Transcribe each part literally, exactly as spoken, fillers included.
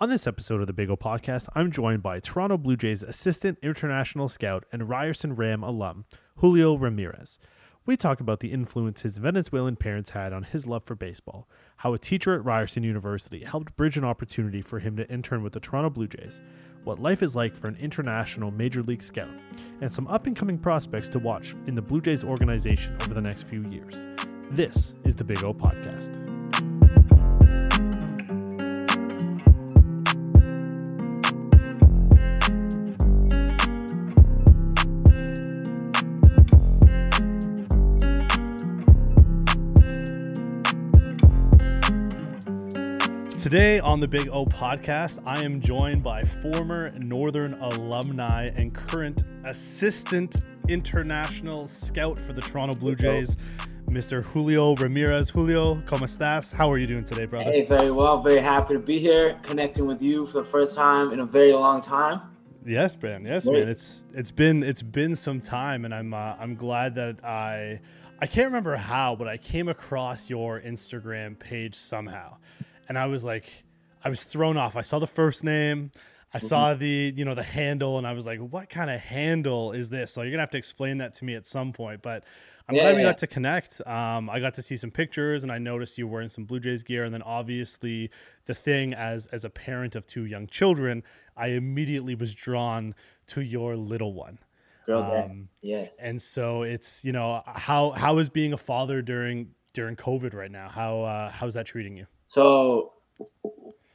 On this episode of the Big O Podcast, I'm joined by Toronto Blue Jays assistant international scout and Ryerson Ram alum, Julio Ramirez. We talk about the influence his Venezuelan parents had on his love for baseball, how a teacher at Ryerson University helped bridge an opportunity for him to intern with the Toronto Blue Jays, what life is like for an international major league scout, and some up-and-coming prospects to watch in the Blue Jays organization over the next few years. This is the Big O Podcast. Today on the Big O Podcast, I am joined by former Northern alumni and current assistant international scout for the Toronto Blue Jays, Mister Julio Ramirez. Julio, ¿cómo estás? How are you doing today, brother? Hey, very well. Very happy to be here, connecting with you for the first time in a very long time. Yes, man. Yes, Sweet. man. It's it's been it's been some time, and I'm uh, I'm glad that I I can't remember how, but I came across your Instagram page somehow. And I was like, I was thrown off. I saw the first name, I mm-hmm. saw the, you know, the handle, and I was like, what kind of handle is this? So you're gonna have to explain that to me at some point. But I'm yeah, glad we yeah. got to connect. Um, I got to see some pictures, and I noticed you wearing some Blue Jays gear. And then obviously the thing, as as a parent of two young children, I immediately was drawn to your little one. Girl, um, yes. And so it's, you know, how how is being a father during during COVID right now? How uh, how's that treating you? So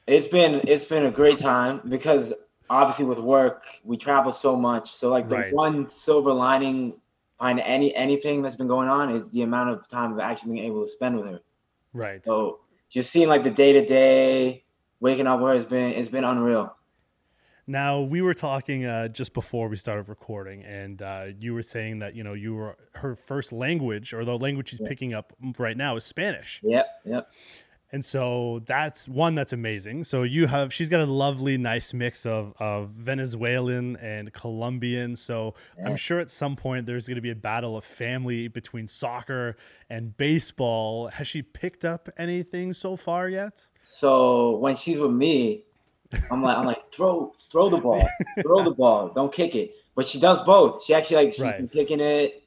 it's been it's been a great time because obviously with work we travel so much. So like the right. one silver lining behind any anything that's been going on is the amount of time I've actually been able to spend with her. Right. So just seeing like the day to day, waking up with her has been it's been unreal. Now, we were talking uh, just before we started recording, and uh, you were saying that, you know, you were her first language, or the language she's yeah. picking up right now, is Spanish. Yep. Yep. And so that's one that's amazing. So you have, she's got a lovely, nice mix of, of Venezuelan and Colombian. So yeah. I'm sure at some point there's going to be a battle of family between soccer and baseball. Has she picked up anything so far yet? So when she's with me, I'm like, I'm like, throw, throw the ball, throw the ball. Don't kick it. But she does both. She actually like, she's right. been kicking it.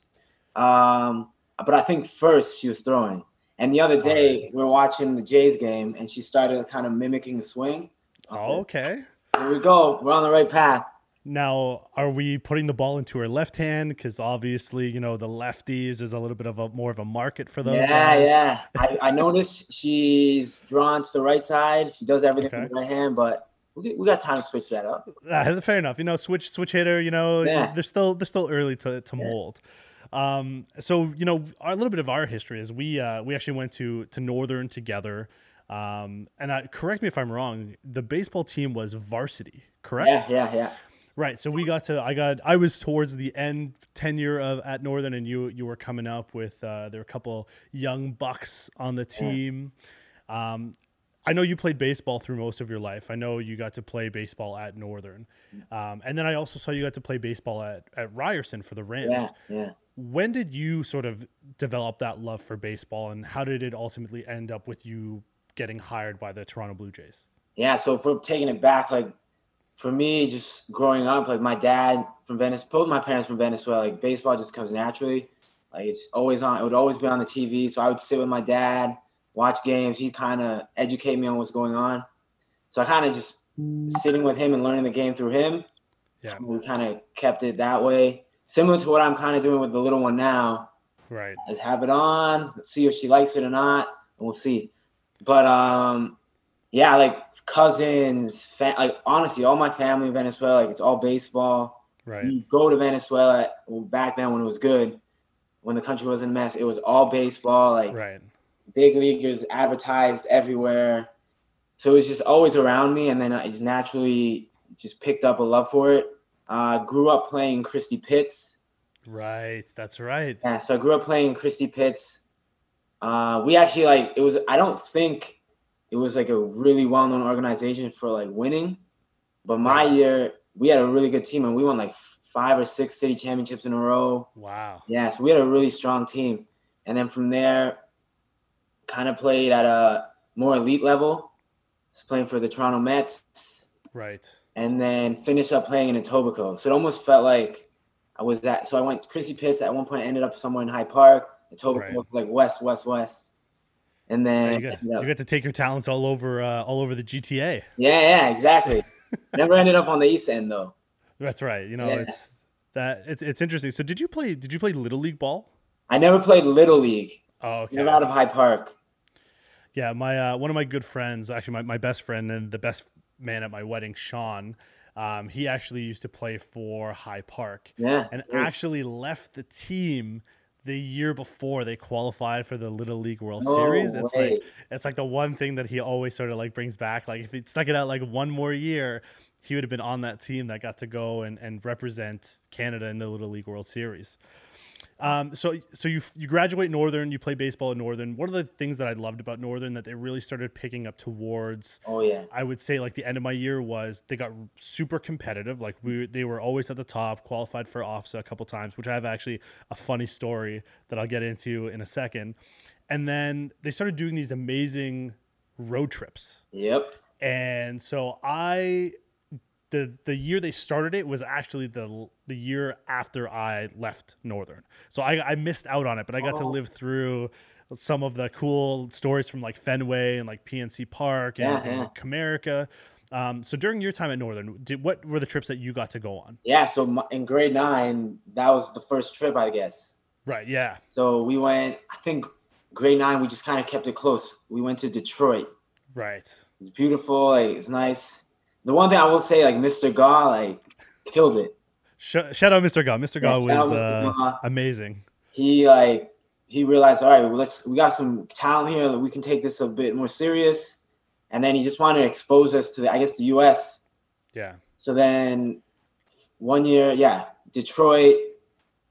Um, but I think first she was throwing. And the other day, right. we were watching the Jays game, and she started kind of mimicking the swing. Oh, okay. Here we go. We're on the right path. Now, are we putting the ball into her left hand? Because obviously, you know, the lefties is a little bit of a more of a market for those. Yeah, guys. yeah. I, I noticed she's drawn to the right side. She does everything okay. with the right hand, but we we got time to switch that up. Uh, fair enough. You know, switch switch hitter. You know, yeah. they're still they're still early to to yeah. mold. Um, so, you know, our, a little bit of our history is we, uh, we actually went to, to Northern together. Um, and I, correct me if I'm wrong, the baseball team was varsity, correct? Yeah, yeah, yeah. Right. So we got to, I got, I was towards the end tenure of at Northern, and you, you were coming up with, uh, there were a couple young bucks on the team. Yeah. Um, I know you played baseball through most of your life. I know you got to play baseball at Northern. Um, and then I also saw you got to play baseball at, at Ryerson for the Rams. Yeah, yeah. When did you sort of develop that love for baseball, and how did it ultimately end up with you getting hired by the Toronto Blue Jays? Yeah, so if we're taking it back, like for me, just growing up, like my dad from Venezuela, both my parents from Venezuela, like baseball just comes naturally. Like it's always on, it would always be on the T V. So I would sit with my dad, watch games. He kind of educated me on what's going on. So I kind of just sitting with him and learning the game through him. Yeah. We kind of kept it that way. Similar to what I'm kind of doing with the little one now. Right. I'd have it on, let's see if she likes it or not, and we'll see. But, um, yeah, like cousins, fa- like honestly, all my family in Venezuela, like it's all baseball. Right. You go to Venezuela, well, back then when it was good, when the country was in a mess, it was all baseball. Like right. big leaguers advertised everywhere. So it was just always around me, and then I just naturally just picked up a love for it. Uh, grew up playing Christie Pits. Right, that's right. Yeah, so I grew up playing Christie Pits. Uh, we actually like it was. I don't think it was like a really well-known organization for like winning, but my right. year we had a really good team, and we won like five or six city championships in a row. Wow. Yeah, so we had a really strong team, and then from there, kind of played at a more elite level. was playing for the Toronto Mets. Right. And then finished up playing in Etobicoke. So it almost felt like I was that. So I went Christie Pits at one point, ended up somewhere in High Park. Etobicoke right. was like west, west, west. And then yeah, you, got, you got to take your talents all over, uh, all over the G T A. Yeah, yeah, exactly. Never ended up on the East End though. That's right. You know, yeah. it's that it's it's interesting. So did you play? Did you play Little League ball? I never played Little League. Oh, okay. Never out of High Park. Yeah, my uh, one of my good friends, actually my, my best friend and the best man at my wedding, Sean. Um, he actually used to play for High Park. Yeah, and yeah. actually left the team the year before they qualified for the Little League World no Series. It's way. like it's like the one thing that he always sort of like brings back. Like if he stuck it out like one more year, he would have been on that team that got to go and, and represent Canada in the Little League World Series. Um, so so you you graduate Northern, you play baseball at Northern. One of the things that I loved about Northern that they really started picking up towards, oh yeah, I would say like the end of my year was they got super competitive. Like we they were always at the top, qualified for O F S A a couple times, which I have actually a funny story that I'll get into in a second. And then they started doing these amazing road trips. Yep. And so I The, the year they started it was actually the the year after I left Northern. So I, I missed out on it, but I got oh. to live through some of the cool stories from like Fenway and like P N C Park and, yeah, and yeah. Comerica. Um, so during your time at Northern, did, what were the trips that you got to go on? Yeah, so my, in grade nine, that was the first trip, I guess. Right, yeah. So we went, I think grade nine, we just kind of kept it close. We went to Detroit. Right. It was beautiful. Like, it was nice. The one thing I will say, like, Mister Gaw, like, killed it. Shout out Mister Gaw. Mister Gaw yeah, was uh, Gaw. amazing. He, like, he realized, all right, well, let's, we got some talent here. Like, we can take this a bit more serious. And then he just wanted to expose us to, the, I guess, the U S Yeah. So then one year, yeah, Detroit.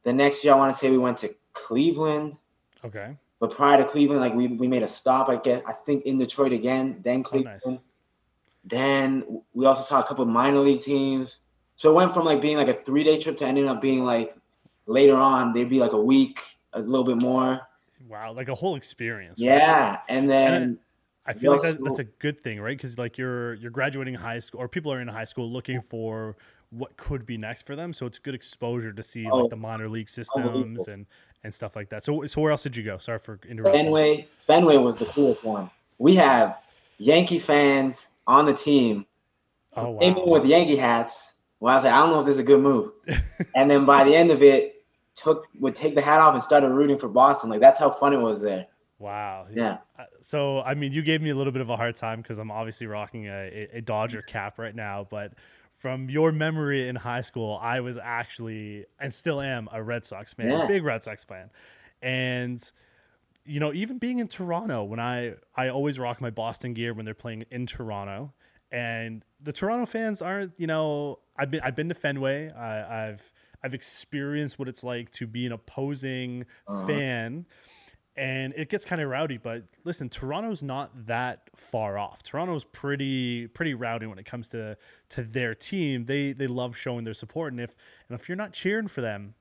The next year, I want to say we went to Cleveland. Okay. But prior to Cleveland, like, we, we made a stop, I guess, I think, in Detroit again, then Cleveland. Oh, nice. Then we also saw a couple of minor league teams. So it went from like being like a three-day trip to ending up being like later on, they'd be like a week, a little bit more. Wow, like a whole experience. Yeah, right? and then and I feel like that, that's a good thing, right? Because like you're you're graduating high school, or people are in high school looking for what could be next for them. So it's good exposure to see oh, like the minor league systems and and stuff like that. So so where else did you go? Sorry for interrupting. Fenway, Fenway was the coolest one. We have Yankee fans on the team, oh, wow. came in with Yankee hats. Well, I was like, I don't know if this is a good move. And then by the end of it, took would take the hat off and started rooting for Boston. Like, that's how fun it was there. Wow. Yeah. So, I mean, you gave me a little bit of a hard time because I'm obviously rocking a, a Dodger cap right now. But from your memory in high school, I was actually, and still am, a Red Sox fan, yeah. a big Red Sox fan. And you know, even being in Toronto, when I, I always rock my Boston gear when they're playing in Toronto, and the Toronto fans aren't, you know, I've been, I've been to Fenway. I, I've, I've experienced what it's like to be an opposing uh-huh. fan, and it gets kind of rowdy, but listen, Toronto's not that far off. Toronto's pretty, pretty rowdy when it comes to, to their team. They, they love showing their support. And if, and if you're not cheering for them,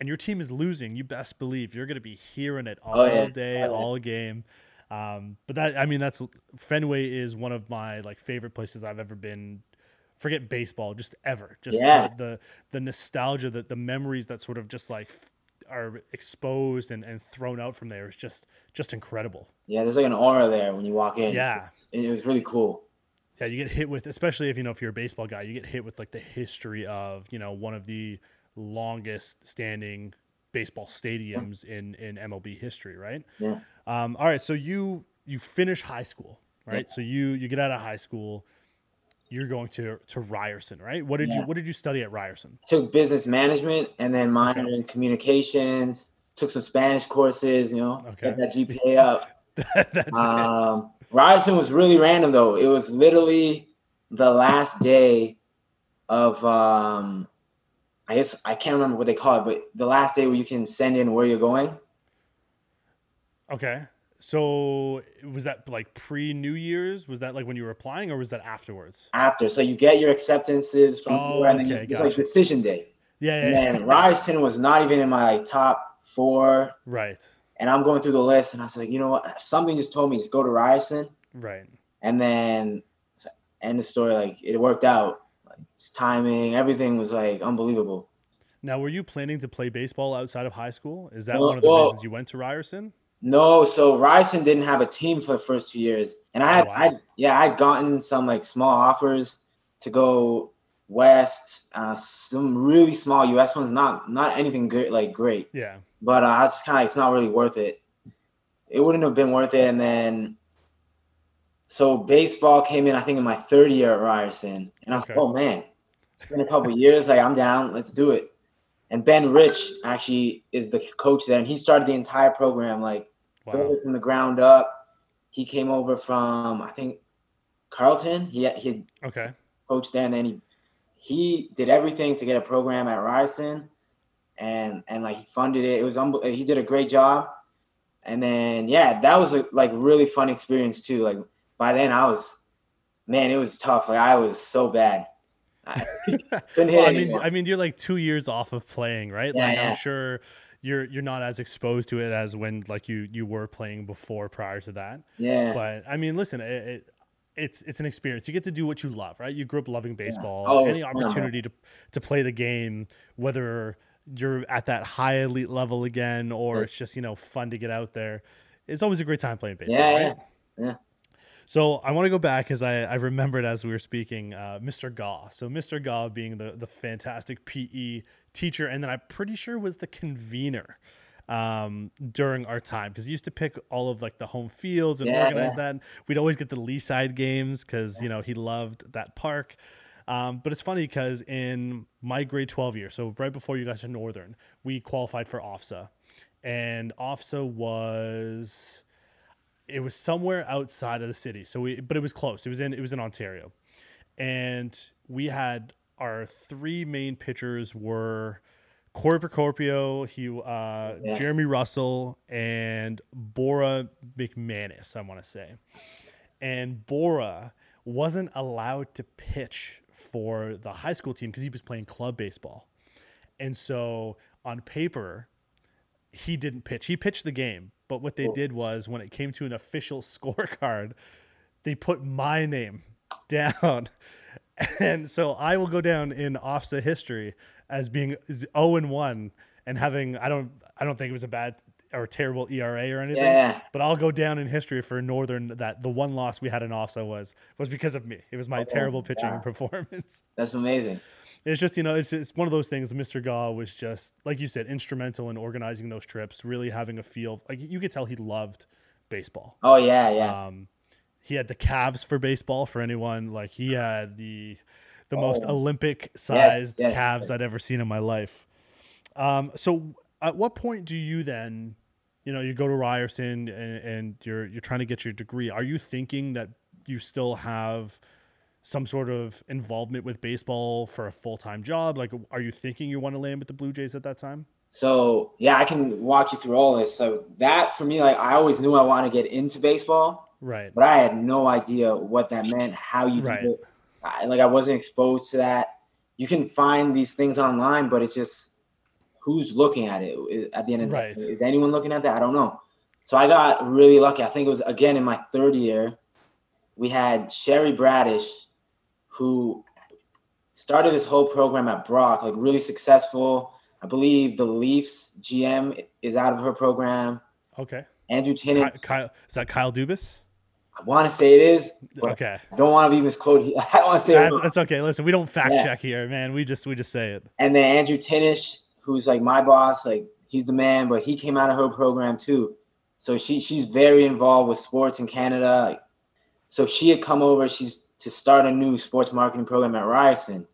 and your team is losing, you best believe you're going to be hearing it all oh, yeah. day, oh, all yeah. game. Um, but that, I mean, that's Fenway is one of my like favorite places I've ever been. Forget baseball, just ever, just yeah. the, the, the nostalgia, that the memories that sort of just like are exposed and, and thrown out from there is just, just incredible. Yeah. There's like an aura there when you walk in. Yeah. It was really cool. Yeah. You get hit with, especially if, you know, if you're a baseball guy, you get hit with like the history of, you know, one of the longest standing baseball stadiums in in M L B history, right? Yeah. Um, all right, so you you finish high school, right? Yeah. So you you get out of high school, you're going to to Ryerson, right? What did yeah. you what did you study at Ryerson? Took business management and then minored okay. in communications. Took some Spanish courses, you know, okay. get that G P A up. That's um, it. Ryerson was really random though. It was literally the last day of. Um, I guess I can't remember what they call it, but the last day where you can send in where you're going. Okay. So was that like pre New Year's? Was that like when you were applying, or was that afterwards? After. So you get your acceptances from oh, and okay, it's gotcha. Like decision day. Yeah. yeah and yeah. Ryerson was not even in my like, top four. Right. And I'm going through the list and I was like, you know what? Something just told me just go to Ryerson. Right. And then end of story. Like, it worked out. Like, it's timing, everything was like unbelievable. Now, were you planning to play baseball outside of high school? Is that well, one of the well, reasons you went to Ryerson? No, so Ryerson didn't have a team for the first two years, and I had, oh, wow. I yeah, I'd gotten some like small offers to go west, uh, some really small U S ones, not not anything good, like great. Yeah. But uh, I was kind of, it's not really worth it. It wouldn't have been worth it, and then. So baseball came in, I think, in my third year at Ryerson. And I was okay. like, oh, man, it's been a couple of years. Like, I'm down. Let's do it. And Ben Rich actually is the coach there. And he started the entire program, like, wow. built it from the ground up. He came over from, I think, Carlton. He he okay. coached there. And then he, he did everything to get a program at Ryerson. And, and like, he funded it. It was um, he did a great job. And then, yeah, that was, a, like, really fun experience, too. Like, by then I was, man, it was tough. Like, I was so bad. I couldn't hit well, I mean, anymore. I mean, you're like two years off of playing, right? Yeah, like yeah. I'm sure you're you're not as exposed to it as when like you you were playing before prior to that. Yeah. But I mean, listen, it, it it's it's an experience. You get to do what you love, right? You grew up loving baseball. Yeah. Oh, any opportunity yeah. to to play the game, whether you're at that high elite level again or yeah. it's just, you know, fun to get out there. It's always a great time playing baseball, yeah, right? Yeah. yeah. So I want to go back because I, I remembered as we were speaking, uh, Mister Gaw. So Mister Gaw being the, the fantastic P E teacher, and then I'm pretty sure was the convener um, during our time because he used to pick all of like the home fields and yeah, organize yeah. that. We'd always get the Lee side games because, you know, he loved that park. Um, but it's funny because in my grade twelve year, so right before you guys are Northern, we qualified for O F S A. And O F S A was... It was somewhere outside of the city. So we, but it was close. It was in, it was in Ontario, and we had our three main pitchers were Corey Percorpio, he, uh, yeah. Jeremy Russell, and Bora McManus, I want to say. And Bora wasn't allowed to pitch for the high school team because he was playing club baseball. And so on paper, he didn't pitch. He pitched the game. But what they did was when it came to an official scorecard, they put my name down. And so I will go down in O F S A history as being zero and one and having, I don't, I don't think it was a bad or terrible E R A or anything, yeah. but I'll go down in history for Northern that the one loss we had in O F S A was, was because of me. It was my oh, terrible pitching yeah. performance. That's amazing. It's just, you know, it's it's one of those things. Mister Gaw was just, like you said, instrumental in organizing those trips, really having a feel. Like, you could tell he loved baseball. Oh, yeah, yeah. Um, he had the calves for baseball for anyone. Like, he had the the oh. most Olympic-sized yes, yes, calves yes. I'd ever seen in my life. Um, so at what point do you then, you know, you go to Ryerson and, and you're you're trying to get your degree. Are you thinking that you still have – some sort of involvement with baseball for a full-time job? Like, are you thinking you want to land with the Blue Jays at that time? So yeah, I can walk you through all this. So that for me, like, I always knew I wanted to get into baseball, right? But I had no idea what that meant, how you right. do it. I, like, I wasn't exposed to that. You can find these things online, but it's just who's looking at it at the end of the right. day. Is anyone looking at that? I don't know. So I got really lucky. I think it was again in my third year. We had Sheri Bradish, who started this whole program at Brock, like really successful. I believe the Leafs G M is out of her program. Okay. Andrew Tinnish. Kyle, is that Kyle Dubas? I want to say it is. Okay. I don't want to be misquoted. I don't want to say that's, it. That's okay. Listen, we don't fact yeah. check here, man. We just we just say it. And then Andrew Tinnish, who's like my boss, like he's the man, but he came out of her program too. So she she's very involved with sports in Canada. Like, so she had come over. She's to start a new sports marketing program at Ryerson.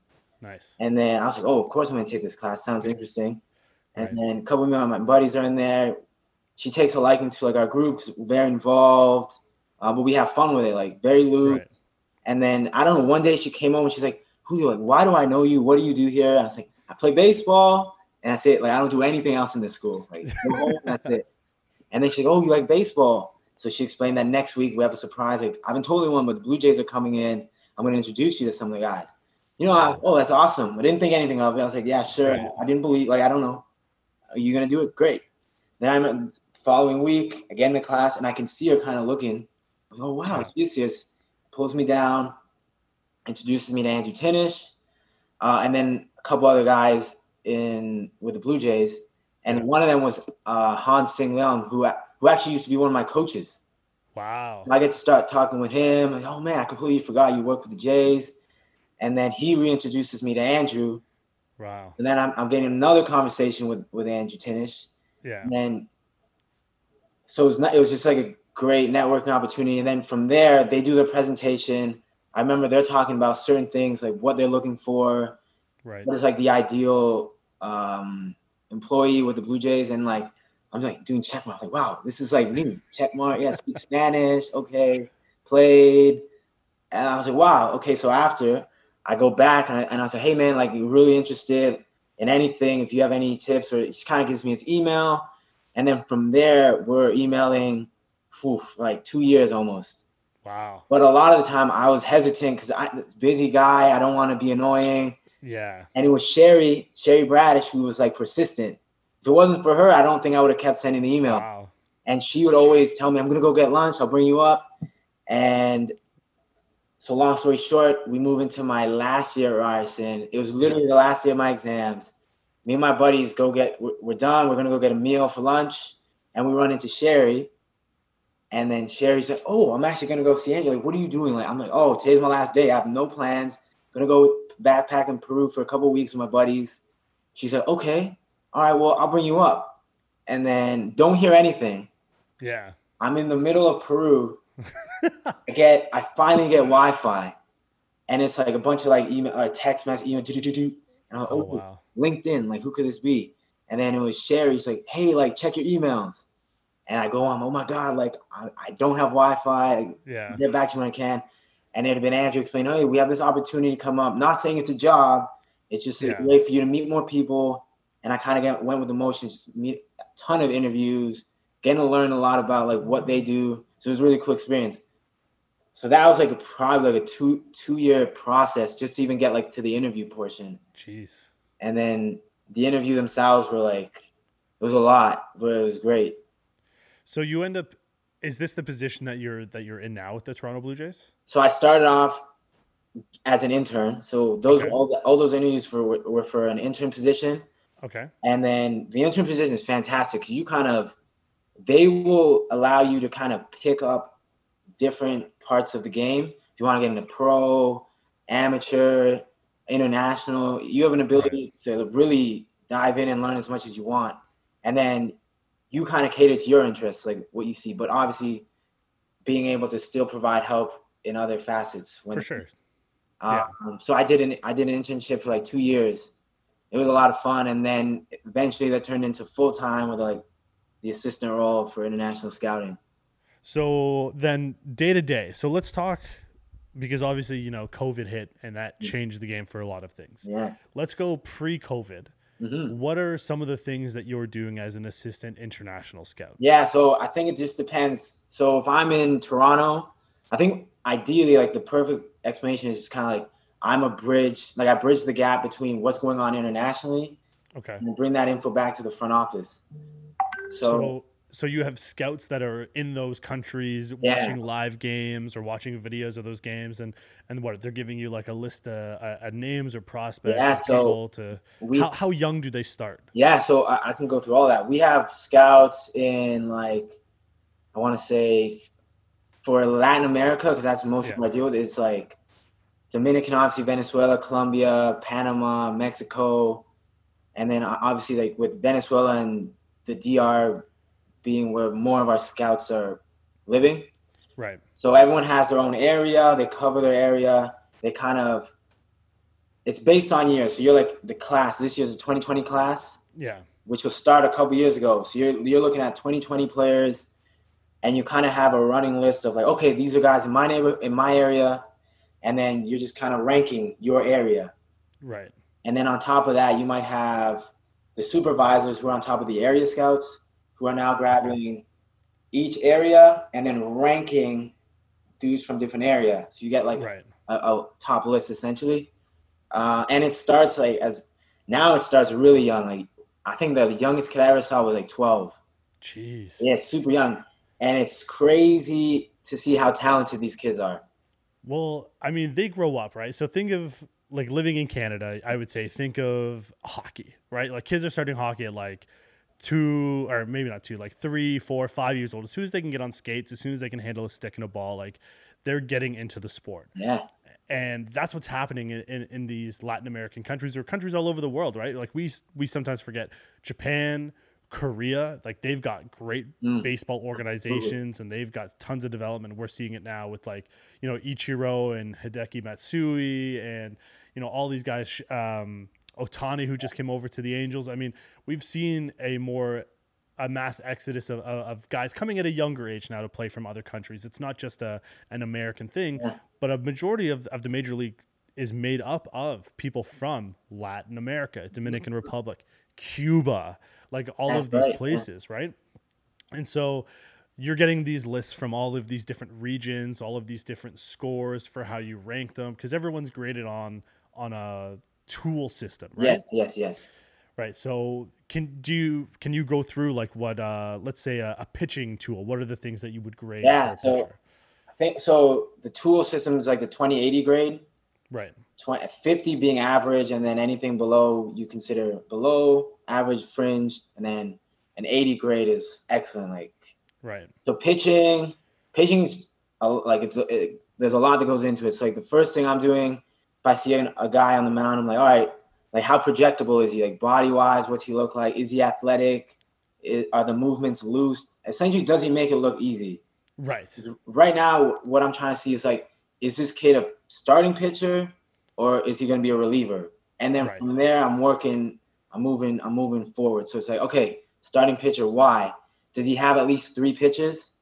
Nice. And then I was like, oh, of course I'm going to take this class. Sounds interesting. And right. then a couple of my buddies are in there. She takes a liking to like our groups, very involved, uh, but we have fun with it, like very loose. Right. And then I don't know, one day she came home and she's like, Julio, like, why do I know you? What do you do here? And I was like, I play baseball. And I said, like, I don't do anything else in this school. Like, go home, that's it. And then she's like, oh, you like baseball? So she explained that next week we have a surprise. Like, I haven't told anyone, but the Blue Jays are coming in. I'm going to introduce you to some of the guys. You know, I was, oh, that's awesome. I didn't think anything of it. I was like, yeah, sure. Right. I didn't believe, like, I don't know. Are you going to do it? Great. Then I met the following week, again in the class, and I can see her kind of looking. Oh, wow, she's just pulls me down. introduces me to Andrew Tinnish, uh, and then a couple other guys in with the Blue Jays. And one of them was uh, Hans Sing Leung, who who actually used to be one of my coaches. Wow. I get to start talking with him. Like, oh, man, I completely forgot you work with the Jays. And then he reintroduces me to Andrew. Wow. And then I'm, I'm getting another conversation with, with Andrew Tinnish. Yeah. And then so it was, not, it was just like a great networking opportunity. And then from there, they do their presentation. I remember they're talking about certain things, like what they're looking for. Right. What is like the ideal um, employee with the Blue Jays. And like, I'm like doing check mark. Like, wow, this is like new check mark. Yeah, speak Spanish. Okay, played. And I was like, wow. Okay, so after I go back and I, and I said, hey man, like you're really interested in anything. If you have any tips, or it just kind of gives me his email, and then from there we're emailing, whew, like two years almost. Wow. But a lot of the time I was hesitant because I busy guy. I don't want to be annoying. Yeah. And it was Sheri, Sheri Bradish, who was like persistent. If it wasn't for her, I don't think I would have kept sending the email. Wow. And she would always tell me, I'm going to go get lunch. I'll bring you up. And so long story short, we move into my last year at Ryerson. It was literally the last year of my exams. Me and my buddies go get, we're done. We're going to go get a meal for lunch. And we run into Sheri. And then Sheri said, oh, I'm actually going to go see Andrew. Like, what are you doing? Like, I'm like, oh, today's my last day. I have no plans. Going to go backpack in Peru for a couple of weeks with my buddies. She said, okay. All right, well, I'll bring you up. And then don't hear anything. Yeah. I'm in the middle of Peru. I get, I finally get Wi-Fi. And it's like a bunch of like email, uh, text message, email, do-do-do-do. And I'm like, oh, oh wow. LinkedIn, like who could this be? And then it was Sheri. She's like, hey, like check your emails. And I go on, oh my God, like I, I don't have Wi-Fi. Yeah. Get back to you when I can. And it had been Andrew explaining, hey, we have this opportunity to come up. Not saying it's a job. It's just yeah. a way for you to meet more people. And I kind of went with the motions, just meet a ton of interviews, getting to learn a lot about like what they do. So it was a really cool experience. So that was like a, probably like a two two year process just to even get like to the interview portion. Jeez. And then the interview themselves were like, it was a lot, but it was great. So you end up, is this the position that you're that you're in now with the Toronto Blue Jays? So I started off as an intern. So those okay. all the, all those interviews for were, were for an intern position. Okay. And then the intern position is fantastic because you kind of, they will allow you to kind of pick up different parts of the game. If you want to get into pro, amateur, international, you have an ability right. to really dive in and learn as much as you want. And then you kind of cater to your interests, like what you see, but obviously being able to still provide help in other facets. When, for sure. Um, yeah. So I did an, I did an internship for like two years. It was a lot of fun, and then eventually that turned into full-time with, like, the assistant role for international scouting. So then day-to-day. So let's talk, because obviously, you know, COVID hit, and that changed the game for a lot of things. Yeah. Let's go pre-COVID. Mm-hmm. What are some of the things that you're doing as an assistant international scout? Yeah, so I think it just depends. So if I'm in Toronto, I think ideally, like, the perfect explanation is just kind of like, I'm a bridge, like I bridge the gap between what's going on internationally. Okay. And bring that info back to the front office. So, so, so you have scouts that are in those countries yeah. watching live games or watching videos of those games, and, and what they're giving you like a list of uh, names or prospects. Yeah. Or so to, we, how, how young do they start? Yeah. So I, I can go through all that. We have scouts in like, I want to say for Latin America, cause that's most yeah. of my deal with is like, Dominican, obviously, Venezuela, Colombia, Panama, Mexico, and then obviously like with Venezuela and the D R being where more of our scouts are living. Right. So everyone has their own area. They cover their area. They kind of – it's based on years. So you're like the class. This year's a twenty twenty class. Yeah. Which was started a couple years ago. So you're you're looking at twenty twenty players, and you kind of have a running list of like, okay, these are guys in my neighbor in my area. And then you're just kind of ranking your area. Right. And then on top of that, you might have the supervisors who are on top of the area scouts who are now grabbing each area and then ranking dudes from different areas. So you get like right. a, a top list essentially. Uh, and it starts like as now it starts really young. Like I think the youngest kid I ever saw was like twelve. Jeez. Yeah, it's super young. And it's crazy to see how talented these kids are. Well, I mean, they grow up, right? So think of like living in Canada, I would say think of hockey, right? Like kids are starting hockey at like two or maybe not two, like three, four, five years old. As soon as they can get on skates, as soon as they can handle a stick and a ball, like they're getting into the sport. Yeah. And that's what's happening in, in, in these Latin American countries or countries all over the world, right? Like we we sometimes forget Japan, Korea, like they've got great mm. baseball organizations and they've got tons of development. We're seeing it now with like, you know, Ichiro and Hideki Matsui and, you know, all these guys, um, Otani, who just came over to the Angels. I mean, we've seen a more, a mass exodus of, of, of guys coming at a younger age now to play from other countries. It's not just a, an American thing, yeah. but a majority of, of the major league is made up of people from Latin America, Dominican Republic, Cuba, like all That's of these right. places, right? And so you're getting these lists from all of these different regions, all of these different scores for how you rank them, because everyone's graded on on a tool system, right? Yes, yes, yes. Right. So can do you can you go through like what uh let's say a, a pitching tool? What are the things that you would grade? Yeah. So pitcher? I think so. The tool system is like the twenty eighty grade, right? twenty, fifty being average, and then anything below you consider below average, fringe, and then an eighty grade is excellent. Like right. So pitching, pitching's like it's it, there's a lot that goes into it. So like the first thing I'm doing, if I see an, a guy on the mound, I'm like, all right, like how projectable is he? Like body wise, what's he look like? Is he athletic? Is, are the movements loose? Essentially, does he make it look easy? Right. Right now, what I'm trying to see is like, is this kid a starting pitcher? Or is he going to be a reliever? And then right. from there, I'm working, I'm moving, I'm moving forward. So it's like, okay, starting pitcher, why? Does he have at least three pitches?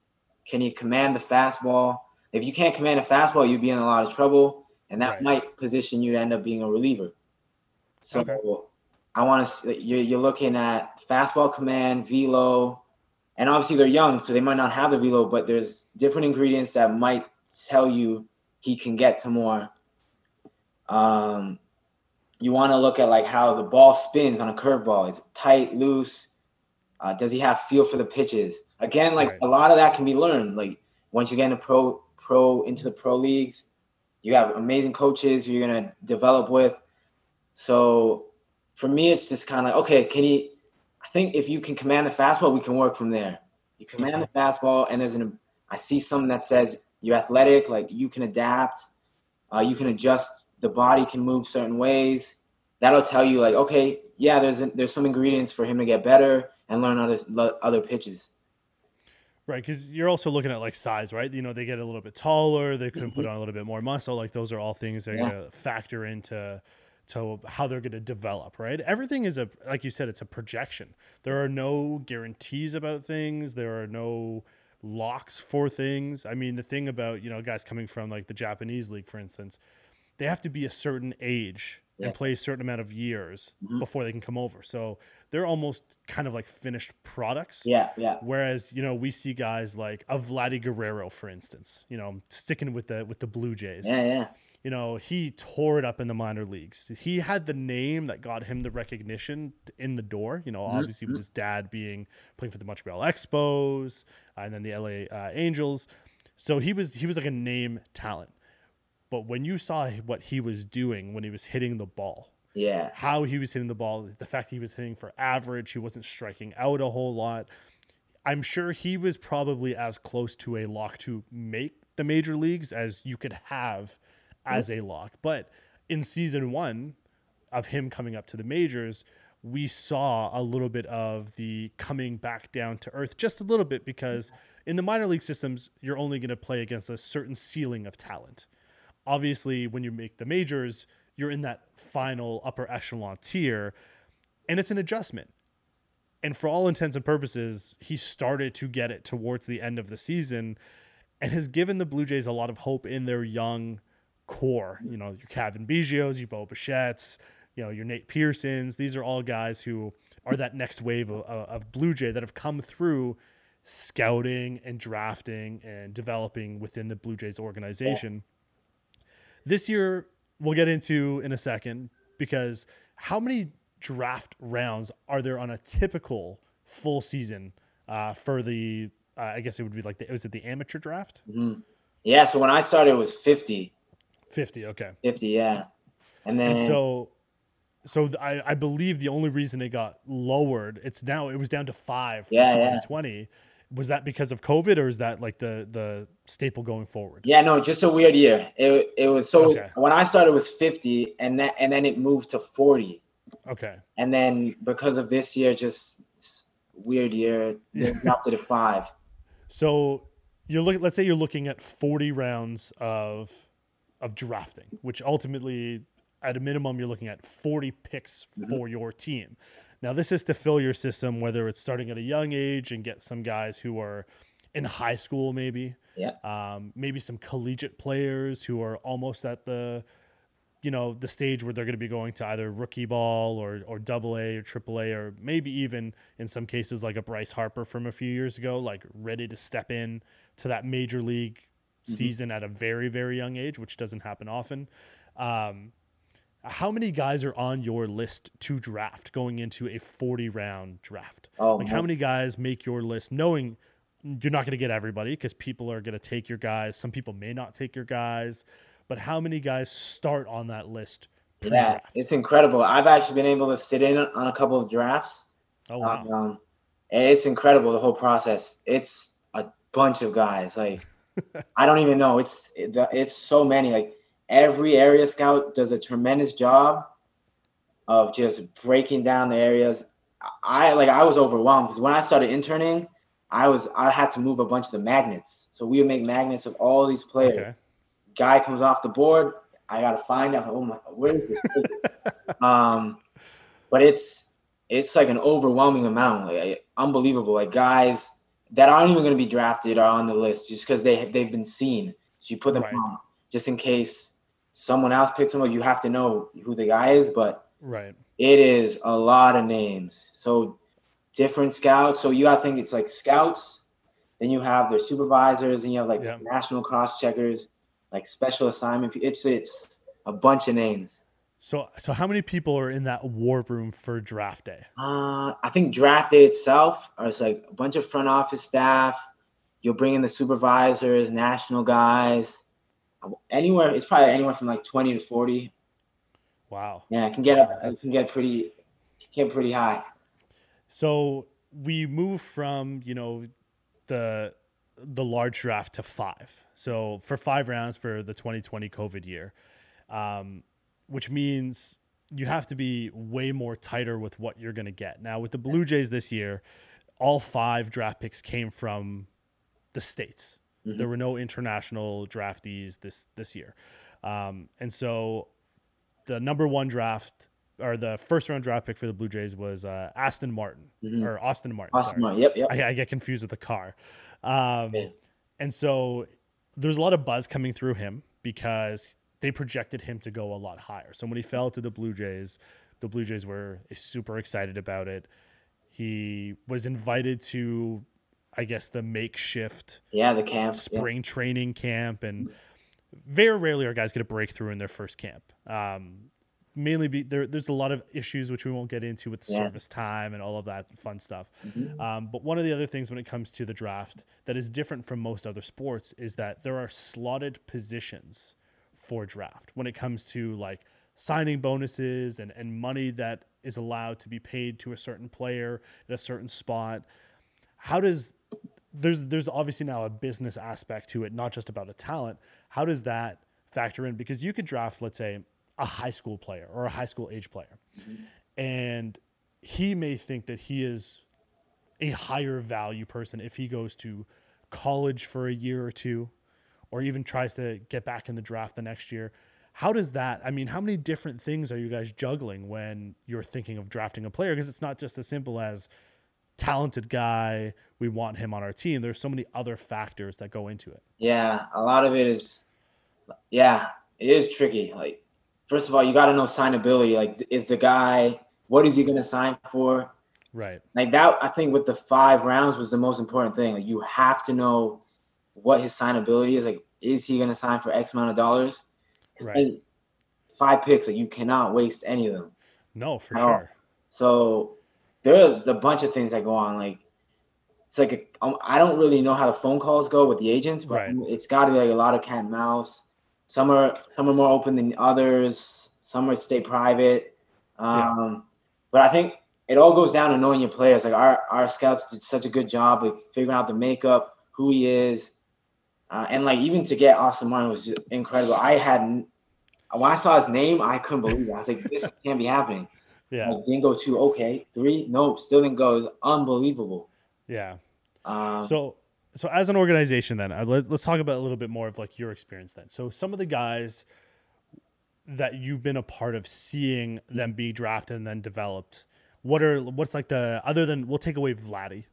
Can he command the fastball? If you can't command a fastball, you'd be in a lot of trouble, and that right. might position you to end up being a reliever. So okay. I want to, you're, you're looking at fastball command, velo, and obviously they're young, so they might not have the velo, but there's different ingredients that might tell you he can get to more. Um, you want to look at like how the ball spins on a curveball. Is it tight, loose? Uh, does he have feel for the pitches? Again, like right. a lot of that can be learned. Like once you get into pro, pro into the pro leagues, you have amazing coaches who you're gonna develop with. So for me, it's just kind of like, okay, can he? I think if you can command the fastball, we can work from there. You command yeah. the fastball, and there's an. I see something that says you're athletic, like you can adapt. Uh, you can adjust, the body can move certain ways. That'll tell you like, okay, yeah, there's a, there's some ingredients for him to get better and learn other other pitches. Right, because you're also looking at like size, right? You know, they get a little bit taller, they can put on a little bit more muscle. Like those are all things that are yeah. going to factor into to how they're going to develop, right? Everything is a, like you said, it's a projection. There are no guarantees about things. There are no locks for things. I mean, the thing about, you know, guys coming from like the Japanese league, for instance, they have to be a certain age yeah. and play a certain amount of years mm-hmm. before they can come over. So they're almost kind of like finished products. Yeah, yeah. Whereas, you know, we see guys like a Vladdy Guerrero, for instance, you know, sticking with the with the Blue Jays. Yeah, yeah. You know, he tore it up in the minor leagues. He had the name that got him the recognition in the door, you know, obviously with his dad being playing for the Montreal Expos and then the L A uh, Angels. So he was he was like a name talent. But when you saw what he was doing when he was hitting the ball, yeah, how he was hitting the ball, the fact that he was hitting for average, he wasn't striking out a whole lot. I'm sure he was probably as close to a lock to make the major leagues as you could have as a lock. But in season one of him coming up to the majors, we saw a little bit of the coming back down to earth, just a little bit, because in the minor league systems, you're only going to play against a certain ceiling of talent. Obviously, when you make the majors, you're in that final upper echelon tier, and it's an adjustment. And for all intents and purposes, he started to get it towards the end of the season and has given the Blue Jays a lot of hope in their young core, you know, your Kevin Biggio's, your Bo Bichette's, you know, your Nate Pearson's. These are all guys who are that next wave of, of Blue Jay that have come through scouting and drafting and developing within the Blue Jays organization. Yeah. This year, we'll get into in a second, because how many draft rounds are there on a typical full season uh, for the, uh, I guess it would be like, the, was it the amateur draft? Mm-hmm. Yeah, so when I started, it was fifty. fifty, okay. fifty, yeah. And then and so, so I, I believe the only reason it got lowered, it's now it was down to five for yeah, twenty twenty. Yeah. Was that because of COVID, or is that like the the staple going forward? Yeah, no, just a weird year. It it was so okay. When I started, it was fifty, and that and then it moved to forty. Okay. And then because of this year, just weird year, yeah. It dropped it to five. So you're looking. Let's say you're looking at forty rounds of of drafting, which ultimately, at a minimum, you're looking at forty picks mm-hmm. for your team. Now, this is to fill your system, whether it's starting at a young age and get some guys who are in high school, maybe, yeah, um, maybe some collegiate players who are almost at the, you know, the stage where they're going to be going to either rookie ball or or double A or triple A, or maybe even in some cases like a Bryce Harper from a few years ago, like ready to step in to that major league mm-hmm. season at a very, very young age, which doesn't happen often. Um, How many guys are on your list to draft going into a forty-round draft? Oh, like, man. How many guys make your list, knowing you're not going to get everybody because people are going to take your guys. Some people may not take your guys, but how many guys start on that list? Yeah, it's incredible. I've actually been able to sit in on a couple of drafts. Oh, wow. Um, it's incredible, the whole process. It's a bunch of guys. Like, I don't even know. It's it's so many. Like, every area scout does a tremendous job of just breaking down the areas. I like I was overwhelmed because when I started interning, I was I had to move a bunch of the magnets. So we would make magnets of all these players. Okay. Guy comes off the board, I gotta find out. Oh my, where is this? um, but it's it's like an overwhelming amount, like unbelievable. Like guys that aren't even going to be drafted are on the list just because they they've been seen. So you put them right. on just in case someone else picks him up, you have to know who the guy is, but right. it is a lot of names. So different scouts. So you, I think it's like scouts, then you have their supervisors, and you have like yeah. national cross checkers, like special assignment. It's, it's a bunch of names. So, so how many people are in that war room for draft day? Uh, I think draft day itself, or it's like a bunch of front office staff. You'll bring in the supervisors, national guys, anywhere. It's probably anywhere from like twenty to forty. Wow. Yeah, it can get up. It can get pretty, get pretty high. So we move from you know the the large draft to five. So for five rounds for the twenty twenty COVID year, um, which means you have to be way more tighter with what you're going to get. Now with the Blue Jays this year, all five draft picks came from the States. There were no international draftees this, this year. Um, and so the number one draft or the first round draft pick for the Blue Jays was uh, Aston Martin mm-hmm. or Austin Martin. Austin Martin. Yep, yep. I, I get confused with the car. Um, and so there's a lot of buzz coming through him because they projected him to go a lot higher. So when he fell to the Blue Jays, the Blue Jays were super excited about it. He was invited to I guess the makeshift yeah, the camp, spring yeah. training camp. And very rarely are guys going to break through in their first camp. Um, mainly be, there, there's a lot of issues which we won't get into with yeah. service time and all of that fun stuff. Mm-hmm. Um, but one of the other things when it comes to the draft that is different from most other sports is that there are slotted positions for draft when it comes to like signing bonuses and, and money that is allowed to be paid to a certain player at a certain spot. How does There's there's obviously now a business aspect to it, not just about a talent. How does that factor in? Because you could draft, let's say, a high school player or a high school age player. Mm-hmm. And he may think that he is a higher value person if he goes to college for a year or two, or even tries to get back in the draft the next year. How does that, I mean, how many different things are you guys juggling when you're thinking of drafting a player? Because it's not just as simple as talented guy, we want him on our team. There's so many other factors that go into it. Yeah, a lot of it is, yeah, it is tricky. Like, first of all, you got to know signability. Like, is the guy, what is he going to sign for? Right. Like that, I think with the five rounds was the most important thing. Like, you have to know what his signability is. Like, is he going to sign for X amount of dollars? Right. Five picks, like you cannot waste any of them. No, for sure. So, there's a bunch of things that go on. Like it's like a, I don't really know how the phone calls go with the agents, but right. It's got to be like a lot of cat and mouse. Some are some are more open than others. Some are stay private. Um, yeah. But I think it all goes down to knowing your players. Like our our scouts did such a good job of figuring out the makeup, who he is, uh, and like even to get Austin Martin was just incredible. I had when I saw his name, I couldn't believe it. I was like, this can't be happening. Yeah, like, didn't go two. Okay, three. Nope, still didn't go. It was unbelievable. Yeah. Um, so so as an organization, then let, let's talk about a little bit more of like your experience then. So some of the guys that you've been a part of seeing them be drafted and then developed, what are, what's like the, other than we'll take away Vladdy,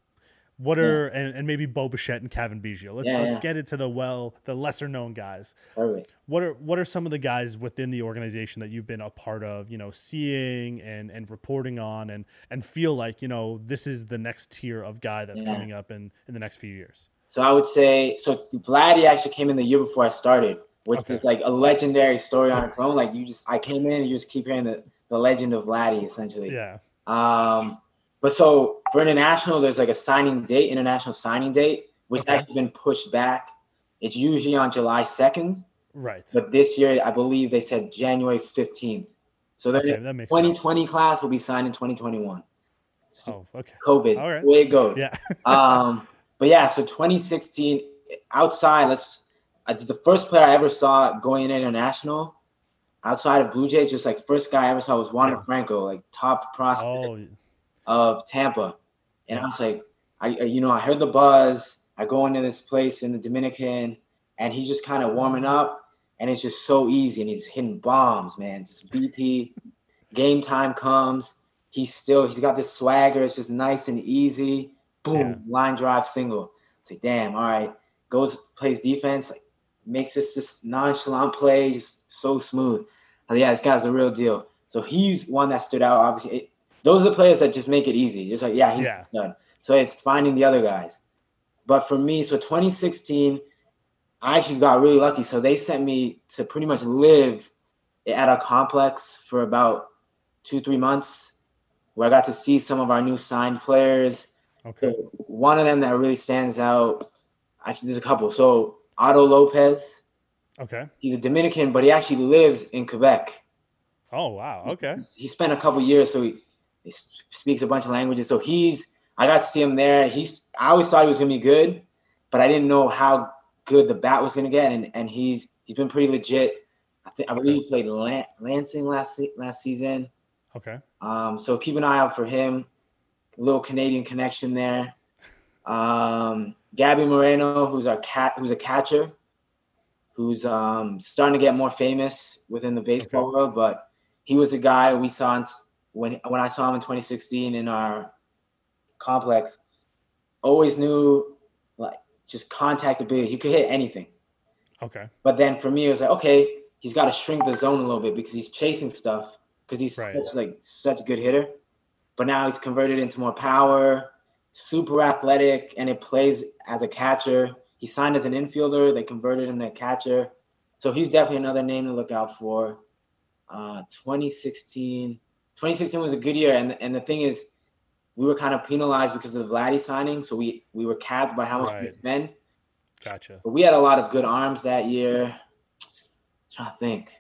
what are, yeah. and, and maybe Bo Bichette and Kevin Biggio. Let's, yeah, let's yeah. get into the, well, the lesser known guys. Perfect. What are, what are some of the guys within the organization that you've been a part of, you know, seeing and, and reporting on and, and feel like, you know, this is the next tier of guy that's yeah. coming up in, in the next few years? So I would say, so Vladdy actually came in the year before I started, which okay. is like a legendary story on its own. Like you just, I came in and you just keep hearing the, the legend of Vladdy essentially. Yeah. Um, but so for international, there's like a signing date, international signing date, which okay. has actually been pushed back. It's usually on July second. Right. But this year, I believe they said January fifteenth. So the okay, twenty twenty sense. Class will be signed in twenty twenty-one. So oh, okay. COVID, all right. the way it goes. Yeah. um, but yeah, so twenty sixteen outside, let's, I, the first player I ever saw going international outside of Blue Jays, just like first guy I ever saw was Wander yeah. Franco, like top prospect oh. of Tampa. And I was like, I, you know, I heard the buzz. I go into this place in the Dominican and he's just kind of warming up and it's just so easy. And he's hitting bombs, man. Just B P game time comes. He's still, he's got this swagger. It's just nice and easy. Boom. Yeah. Line drive single. It's like, damn. All right. Goes, plays defense. Like, makes this just nonchalant play, just so smooth. Like, yeah, this guy's the real deal. So he's one that stood out. Obviously, it, those are the players that just make it easy. It's like, yeah, he's yeah. done. So it's finding the other guys. But for me, so twenty sixteen, I actually got really lucky. So they sent me to pretty much live at a complex for about two, three months, where I got to see some of our new signed players. Okay. So one of them that really stands out. Actually, there's a couple. So Otto Lopez. Okay. He's a Dominican, but he actually lives in Quebec. Oh, wow. Okay. He spent a couple years, so he, he speaks a bunch of languages. So he's, I got to see him there. He's, I always thought he was going to be good, but I didn't know how good the bat was going to get. And, and he's, he's been pretty legit. I think, I believe he played Lan- Lansing last, last season. Okay. Um, so keep an eye out for him. A little Canadian connection there. Um, Gabby Moreno, who's our cat, who's a catcher, who's um, starting to get more famous within the baseball okay. world. But he was a guy we saw in, when when I saw him in twenty sixteen in our complex. Always knew, like, just contactability. He could hit anything. Okay. But then for me, it was like, okay, he's got to shrink the zone a little bit because he's chasing stuff because he's right. such like such a good hitter. But now he's converted into more power. Super athletic, and it plays as a catcher. He signed as an infielder. They converted him to a catcher. So he's definitely another name to look out for. Uh, twenty sixteen. twenty sixteen was a good year. And, and the thing is, we were kind of penalized because of the Vladdy signing. So we, we were capped by how much right. we could spend. Gotcha. But we had a lot of good arms that year. I'm trying to think.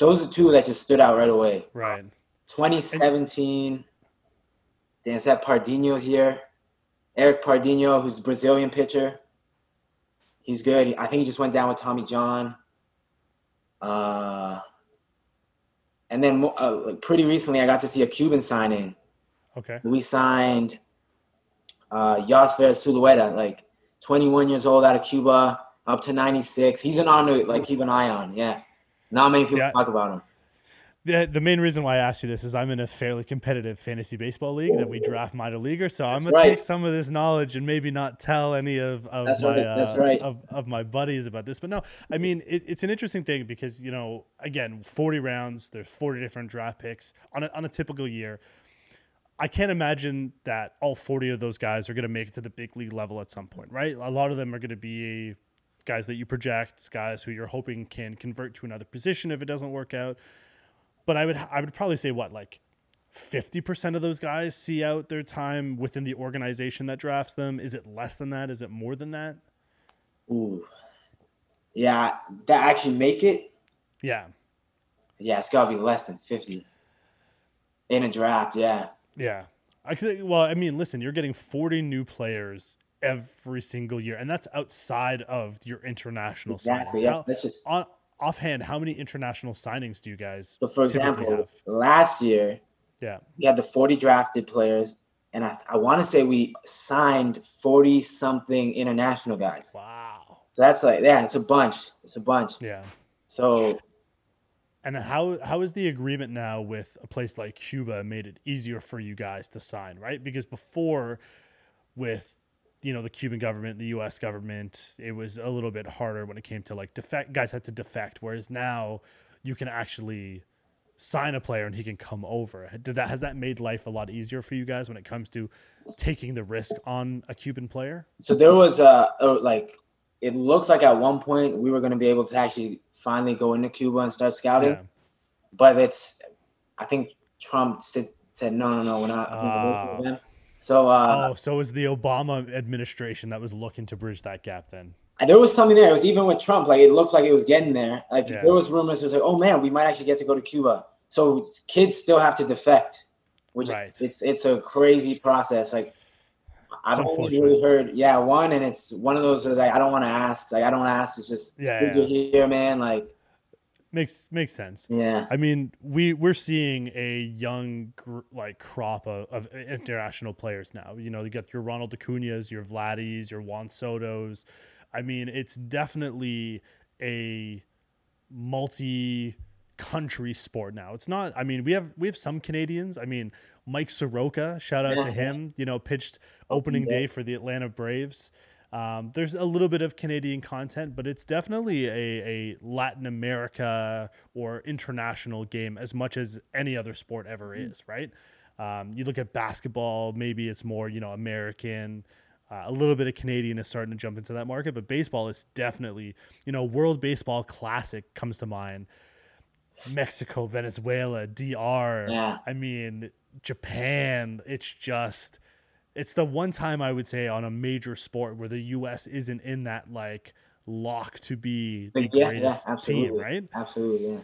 Those are two that just stood out right away. Right. twenty seventeen. Dan Seth Pardino's year. Eric Pardinho, who's a Brazilian pitcher. He's good. I think he just went down with Tommy John. Uh, and then uh, pretty recently, I got to see a Cuban signing. Okay. We signed uh, Yasser Zulueta, like twenty-one years old out of Cuba, up to ninety-six. He's an honor, like keep an eye on. Yeah. Not many people yeah. talk about him. The, the main reason why I asked you this is I'm in a fairly competitive fantasy baseball league that we draft minor leaguers, so that's I'm gonna right. take some of this knowledge and maybe not tell any of of that's my right. uh, right. of, of my buddies about this. But no, I mean it, it's an interesting thing because you know again, forty rounds, there's forty different draft picks on a, on a typical year. I can't imagine that all forty of those guys are gonna make it to the big league level at some point, right? A lot of them are gonna be guys that you project, guys who you're hoping can convert to another position if it doesn't work out. But I would I would probably say what, like fifty percent of those guys see out their time within the organization that drafts them? Is it less than that? Is it more than that? Ooh. Yeah, that actually make it? Yeah. Yeah, it's got to be less than fifty in a draft, yeah. Yeah. I could, well, I mean, listen, you're getting forty new players every single year, and that's outside of your international exactly, signings. Yeah. How, that's just... on, offhand, how many international signings do you guys So, for example, have? last year, yeah, we had the forty drafted players, and I, I want to say we signed forty-something international guys. Wow. So that's like, yeah, it's a bunch. It's a bunch. Yeah. So... And how how is the agreement now with a place like Cuba made it easier for you guys to sign, right? Because before, with you know the Cuban government, the U S government, it was a little bit harder when it came to like defect. Guys had to defect, whereas now you can actually sign a player and he can come over. Did that has that made life a lot easier for you guys when it comes to taking the risk on a Cuban player? So there was a, a like. It looked like at one point we were going to be able to actually finally go into Cuba and start scouting. Yeah. But it's, I think Trump said, said no, no, no, we're not. Uh, we're so, uh, oh, so it was the Obama administration that was looking to bridge that gap then. And there was something there. It was even with Trump, like it looked like it was getting there. Like yeah. there was rumors. It was like, oh man, we might actually get to go to Cuba. So kids still have to defect, which right. it's, it's a crazy process. Like, I've only really heard, yeah, one, and it's one of those where like I don't want to ask, like I don't ask. It's just yeah, good yeah. to hear, man. Like makes makes sense. Yeah, I mean, we we're seeing a young like crop of, of international players now. You know, you got your Ronald Acuñas, your Vladdies, your Juan Sotos. I mean, it's definitely a multi-country sport now. It's not. I mean, we have we have some Canadians. I mean. Mike Soroka, shout out yeah. to him, you know, pitched opening yeah. day for the Atlanta Braves. Um, there's a little bit of Canadian content, but it's definitely a, a Latin America or international game as much as any other sport ever is, right? Um, you look at basketball, maybe it's more, you know, American. Uh, a little bit of Canadian is starting to jump into that market, but baseball is definitely, you know, World Baseball Classic comes to mind. Mexico, Venezuela, D R. Yeah. I mean... Japan, it's just, it's the one time I would say on a major sport where the U S isn't in that like lock to be the yeah, greatest yeah, team, right? Absolutely, yeah.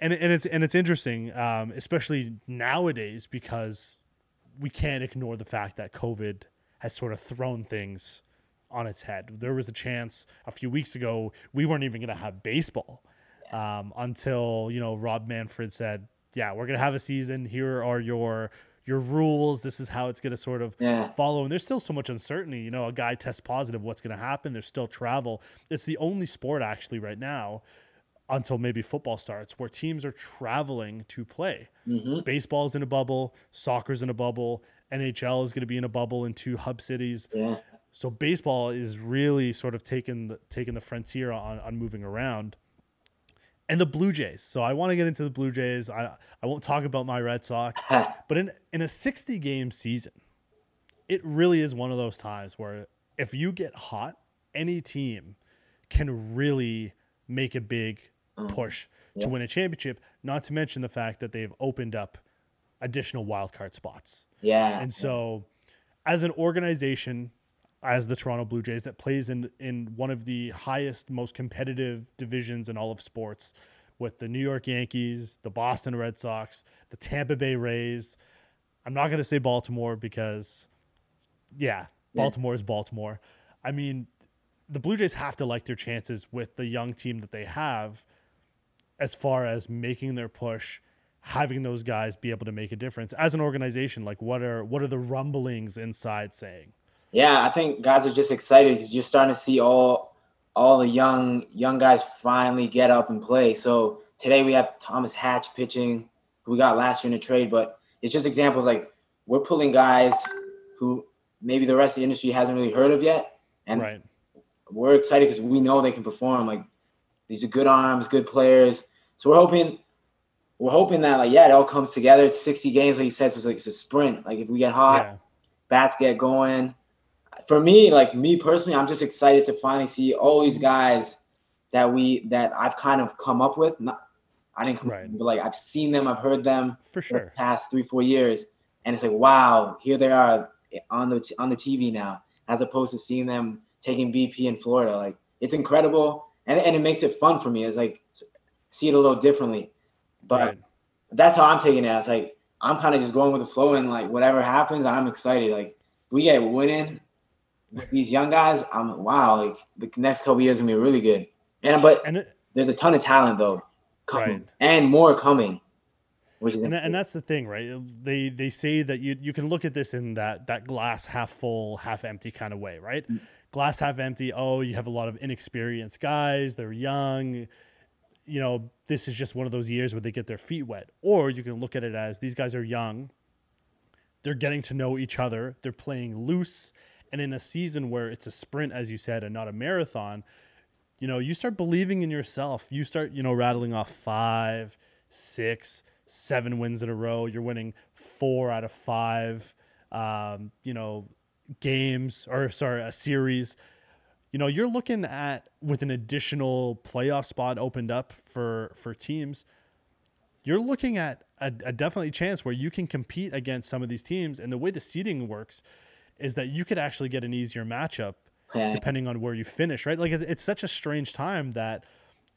And and it's and it's interesting, um, especially nowadays because we can't ignore the fact that COVID has sort of thrown things on its head. There was a chance a few weeks ago we weren't even going to have baseball um, until you know Rob Manfred said. Yeah, we're going to have a season. Here are your your rules. This is how it's going to sort of yeah. follow. And there's still so much uncertainty. You know, a guy tests positive, what's going to happen? There's still travel. It's the only sport actually right now until maybe football starts where teams are traveling to play. Mm-hmm. Baseball's in a bubble. Soccer's in a bubble. N H L is going to be in a bubble in two hub cities. Yeah. So baseball is really sort of taking the, taking the frontier on, on moving around. And the Blue Jays. So I want to get into the Blue Jays. I I won't talk about my Red Sox. But in, in a sixty-game season, it really is one of those times where if you get hot, any team can really make a big push yeah. to win a championship, not to mention the fact that they've opened up additional wildcard spots. Yeah. And so as an organization, as the Toronto Blue Jays that plays in, in one of the highest, most competitive divisions in all of sports with the New York Yankees, the Boston Red Sox, the Tampa Bay Rays. I'm not going to say Baltimore because, yeah, Baltimore yeah. is Baltimore. I mean, the Blue Jays have to like their chances with the young team that they have as far as making their push, having those guys be able to make a difference. As an organization, like what are what are the rumblings inside saying? Yeah, I think guys are just excited because you're starting to see all all the young young guys finally get up and play. So today we have Thomas Hatch pitching, who we got last year in a trade, but it's just examples like we're pulling guys who maybe the rest of the industry hasn't really heard of yet. And right. we're excited because we know they can perform. Like these are good arms, good players. So we're hoping we're hoping that like, yeah, it all comes together. It's sixty games, like you said, so it's like it's a sprint. Like if we get hot, yeah. bats get going. For me, like me personally, I'm just excited to finally see all these guys that we that I've kind of come up with. Not, I didn't come, right. but like I've seen them, I've heard them for sure the past three, four years, and it's like, wow, here they are on the on the T V now, as opposed to seeing them taking B P in Florida. Like, it's incredible, and and it makes it fun for me. It's like, see it a little differently, but right. that's how I'm taking it. It's like I'm kind of just going with the flow, and like whatever happens, I'm excited. Like, we get winning with these young guys, I'm wow. Like, the next couple years gonna be really good, and but and it, there's a ton of talent though. Coming, right. and more coming, which is and, that, and that's the thing, right? They they say that you you can look at this in that that glass half full, half empty kind of way, right? Mm-hmm. Glass half empty. Oh, you have a lot of inexperienced guys. They're young. You know, this is just one of those years where they get their feet wet. Or you can look at it as these guys are young. They're getting to know each other. They're playing loose, and in a season where it's a sprint, as you said, and not a marathon. You know, you start believing in yourself. You start, you know, rattling off five, six, seven wins in a row. You're winning four out of five, um, you know, games or sorry, a series. You know, you're looking at with an additional playoff spot opened up for, for teams. You're looking at a, a definitely chance where you can compete against some of these teams. And the way the seeding works is that you could actually get an easier matchup. Yeah. Depending on where you finish, right? Like, it's such a strange time that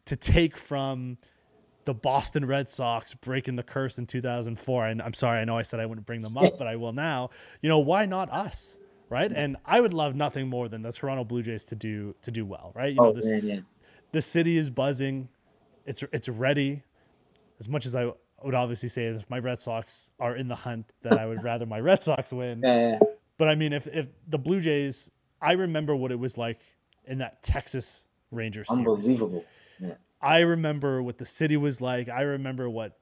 to take from the Boston Red Sox breaking the curse in two thousand four. And I'm sorry, I know I said I wouldn't bring them up, but I will now. You know, why not us, right? And I would love nothing more than the Toronto Blue Jays to do to do well, right? You oh, know, this man, yeah. the city is buzzing, it's it's ready. As much as I would obviously say, if my Red Sox are in the hunt, that I would rather my Red Sox win. Yeah, yeah. But I mean, if if the Blue Jays. I remember what it was like in that Texas Rangers series. Unbelievable. Yeah. I remember what the city was like. I remember what,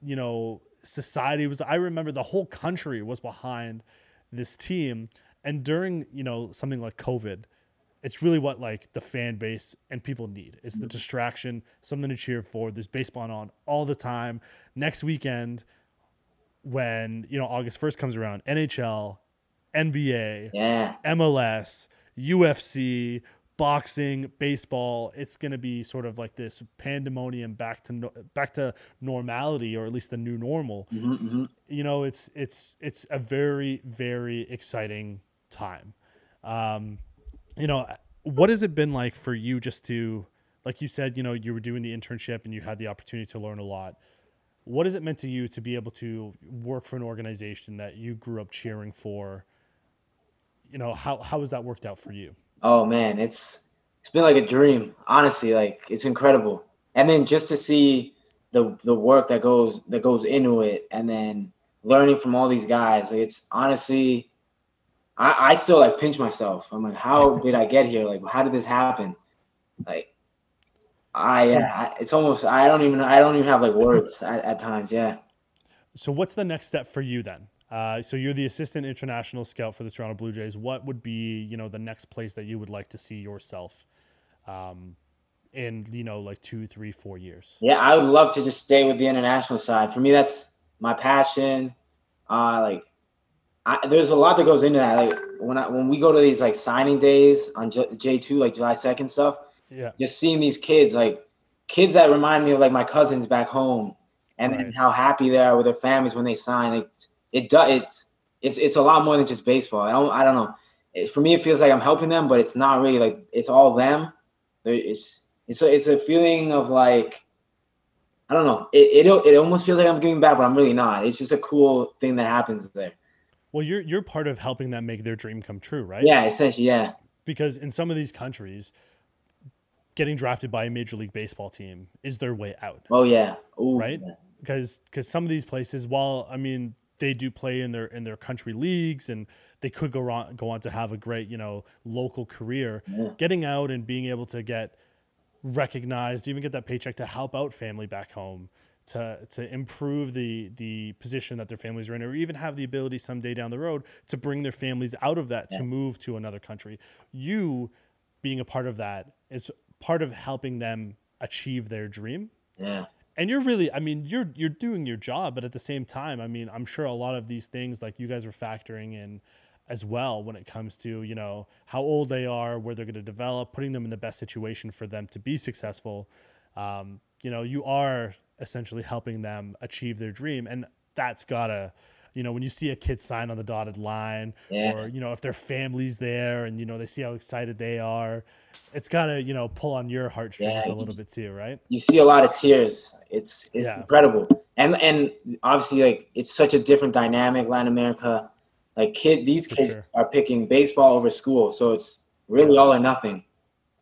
you know, society was. I remember the whole country was behind this team. And during, you know, something like COVID, it's really what like the fan base and people need. It's mm-hmm. the distraction, something to cheer for. There's baseball on all the time. Next weekend, when, you know, August first comes around, N H L, N B A, yeah. M L S, U F C, boxing, baseball. It's going to be sort of like this pandemonium back to no, back to normality, or at least the new normal. Mm-hmm, mm-hmm. You know, it's it's it's a very, very exciting time. Um, you know, what has it been like for you just to, like you said, you know, you were doing the internship and you had the opportunity to learn a lot. What has it meant to you to be able to work for an organization that you grew up cheering for? You know, how how has that worked out for you? Oh man, it's it's been like a dream, honestly. Like, it's incredible, and then just to see the the work that goes that goes into it, and then learning from all these guys. Like, it's honestly, I, I still like pinch myself. I'm like, how did I get here? Like, how did this happen? Like, I, yeah, I it's almost I don't even I don't even have like words at, at times. Yeah. So what's the next step for you then? Uh, so you're the assistant international scout for the Toronto Blue Jays. What would be, you know, the next place that you would like to see yourself um, in, you know, like two, three, four years? Yeah, I would love to just stay with the international side. For me, that's my passion. Uh, like, I, there's a lot that goes into that. Like, when I, when we go to these like signing days on J two, like July second stuff, yeah, just seeing these kids, like kids that remind me of like my cousins back home, and, right. and how happy they are with their families when they sign. Like, It does. It's it's it's a lot more than just baseball. I don't I don't know. It, for me, it feels like I'm helping them, but it's not really. Like, it's all them. There, it's it's a, it's a feeling of like, I don't know. It, it it almost feels like I'm giving back, but I'm really not. It's just a cool thing that happens there. Well, you're you're part of helping them make their dream come true, right? Yeah, essentially, yeah. Because in some of these countries, getting drafted by a Major League Baseball team is their way out. Oh yeah, Ooh, right. Yeah. Because because some of these places, while I mean. They do play in their in their country leagues, and they could go on go on to have a great, you know, local career. Yeah. Getting out and being able to get recognized, even get that paycheck to help out family back home, to to improve the the position that their families are in, or even have the ability someday down the road to bring their families out of that, yeah. to move to another country. You being a part of that is part of helping them achieve their dream. Yeah. And you're really, I mean, you're you're doing your job, but at the same time, I mean, I'm sure a lot of these things, like, you guys are factoring in as well when it comes to, you know, how old they are, where they're going to develop, putting them in the best situation for them to be successful. Um, you know, you are essentially helping them achieve their dream. And that's gotta, you know, when you see a kid sign on the dotted line, yeah. or, you know, if their family's there and, you know, they see how excited they are, it's gotta, you know, pull on your heartstrings yeah, a little you, bit too, right? You see a lot of tears. It's, it's yeah. incredible. And, and obviously, like, it's such a different dynamic, Latin America. Like, kid, these for kids sure. are picking baseball over school. So it's really yeah. all or nothing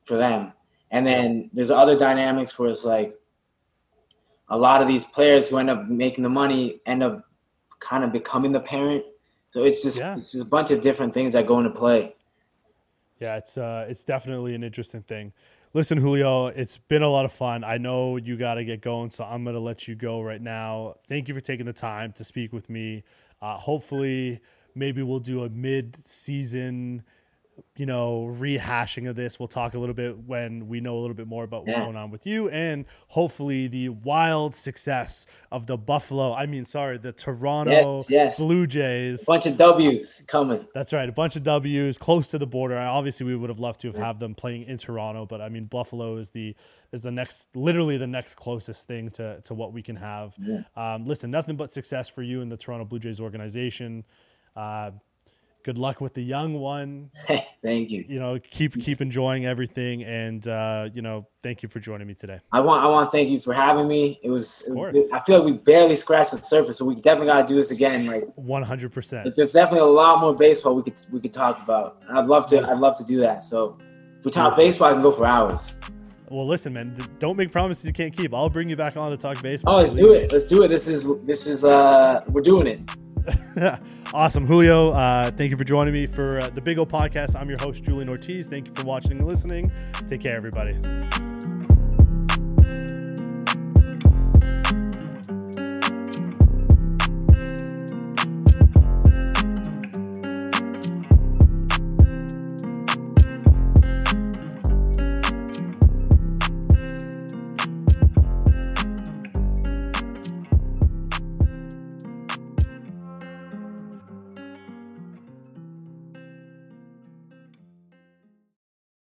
for them. And then there's other dynamics where it's like a lot of these players who end up making the money end up kind of becoming the parent. So it's just yeah. it's just a bunch of different things that go into play. Yeah, it's uh, it's definitely an interesting thing. Listen, Julio, it's been a lot of fun. I know you got to get going, so I'm going to let you go right now. Thank you for taking the time to speak with me. Uh, hopefully, maybe we'll do a mid-season, you know, rehashing of this. We'll talk a little bit when we know a little bit more about what's yeah. going on with you, and hopefully the wild success of the Buffalo, I mean, sorry, the Toronto yes, yes. Blue Jays. A bunch of W's coming. That's right. A bunch of W's close to the border. Obviously we would have loved to have, yeah. have them playing in Toronto, but I mean, Buffalo is the, is the next, literally the next closest thing to, to what we can have. Yeah. Um, listen, nothing but success for you and the Toronto Blue Jays organization. Uh, Good luck with the young one. Thank you. You know, keep keep enjoying everything, and uh, you know, thank you for joining me today. I want I want to thank you for having me. It was, of course. I feel like we barely scratched the surface, so we definitely got to do this again. Like one hundred percent. There's definitely a lot more baseball we could we could talk about. I'd love to I'd love to do that. So if we talk baseball, I can go for hours. Well, listen, man, don't make promises you can't keep. I'll bring you back on to talk baseball. Oh, let's do it. Let's do it. This is this is uh, we're doing it. Awesome, Julio. Uh, thank you for joining me for uh, the Big O podcast. I'm your host, Julian Ortiz. Thank you for watching and listening. Take care, everybody.